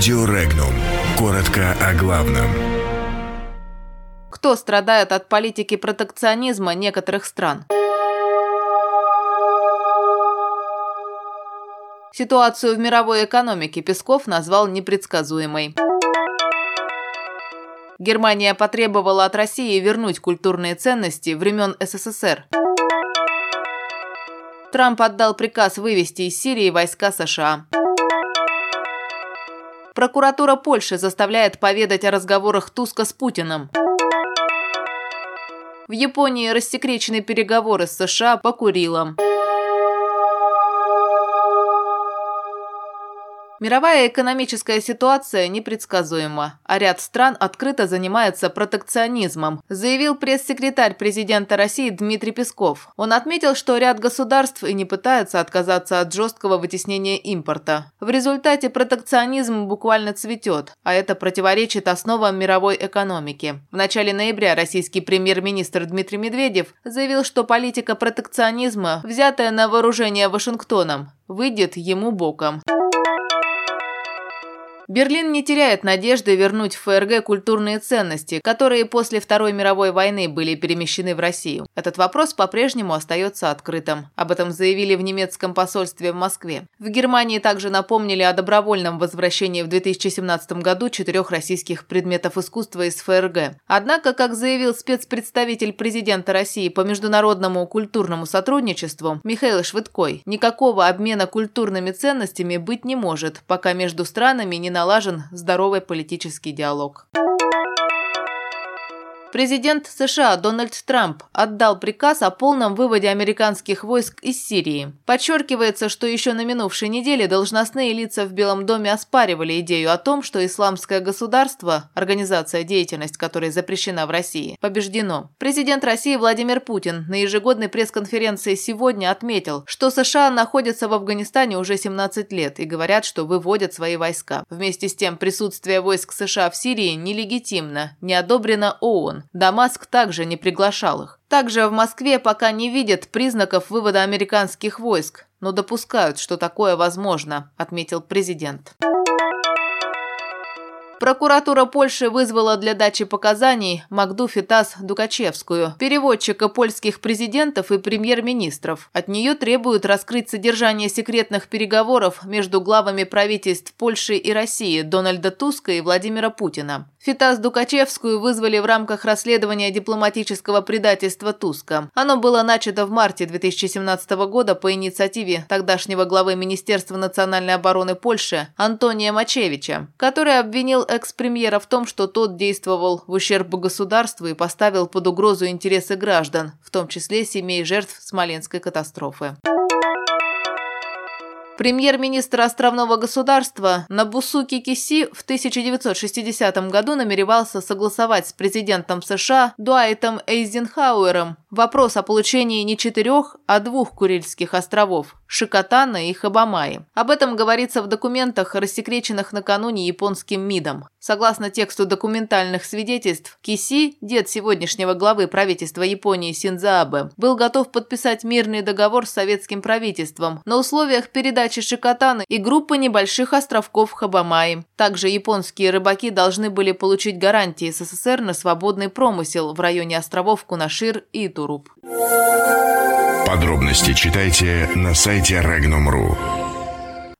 Радио Регнум. Коротко о главном. Кто страдает от политики протекционизма некоторых стран? Ситуацию в мировой экономике Песков назвал непредсказуемой. Германия потребовала от России вернуть культурные ценности времен СССР. Трамп отдал приказ вывести из Сирии войска США. Прокуратура Польши заставляет поведать о разговорах Туска с Путиным. В Японии рассекречены переговоры с США по Курилам. Мировая экономическая ситуация непредсказуема, а ряд стран открыто занимается протекционизмом, заявил пресс-секретарь президента России Дмитрий Песков. Он отметил, что ряд государств и не пытаются отказаться от жесткого вытеснения импорта. В результате протекционизм буквально цветет, а это противоречит основам мировой экономики. В начале ноября российский премьер-министр Дмитрий Медведев заявил, что политика протекционизма, взятая на вооружение Вашингтоном, выйдет ему боком. Берлин не теряет надежды вернуть в ФРГ культурные ценности, которые после Второй мировой войны были перемещены в Россию. Этот вопрос по-прежнему остается открытым. Об этом заявили в немецком посольстве в Москве. В Германии также напомнили о добровольном возвращении в 2017 году 4 российских предметов искусства из ФРГ. Однако, как заявил спецпредставитель президента России по международному культурному сотрудничеству Михаил Швыдкой, никакого обмена культурными ценностями быть не может, пока между странами не налажен здоровый политический диалог. Президент США Дональд Трамп отдал приказ о полном выводе американских войск из Сирии. Подчеркивается, что еще на минувшей неделе должностные лица в Белом доме оспаривали идею о том, что Исламское государство, организация, деятельность которой запрещена в России, побеждено. Президент России Владимир Путин на ежегодной пресс-конференции сегодня отметил, что США находятся в Афганистане уже 17 лет и говорят, что выводят свои войска. Вместе с тем, присутствие войск США в Сирии нелегитимно, не одобрено ООН. Дамаск также не приглашал их. Также в Москве пока не видят признаков вывода американских войск, но допускают, что такое возможно, отметил президент. Прокуратура Польши вызвала для дачи показаний Магду Фитас-Дукачевскую, переводчика польских президентов и премьер-министров. От нее требуют раскрыть содержание секретных переговоров между главами правительств Польши и России Дональда Туска и Владимира Путина. Фитас-Дукачевскую вызвали в рамках расследования дипломатического предательства Туска. Оно было начато в марте 2017 года по инициативе тогдашнего главы Министерства национальной обороны Польши Антония Мачевича, который обвинил экс-премьера в том, что тот действовал в ущерб государству и поставил под угрозу интересы граждан, в том числе семей жертв Смоленской катастрофы. Премьер-министр островного государства Набусуки Киси в 1960 году намеревался согласовать с президентом США Дуайтом Эйзенхауэром вопрос о получении не 4, а 2 Курильских островов – Шикотана и Хабамаи. Об этом говорится в документах, рассекреченных накануне японским МИДом. Согласно тексту документальных свидетельств, Киси, дед сегодняшнего главы правительства Японии Синдзабе, был готов подписать мирный договор с советским правительством на условиях передачи Шикотаны и группы небольших островков Хабамаи. Также японские рыбаки должны были получить гарантии СССР на свободный промысел в районе островов Кунашир и Туруп. Подробности читайте на сайте Regnum.ru.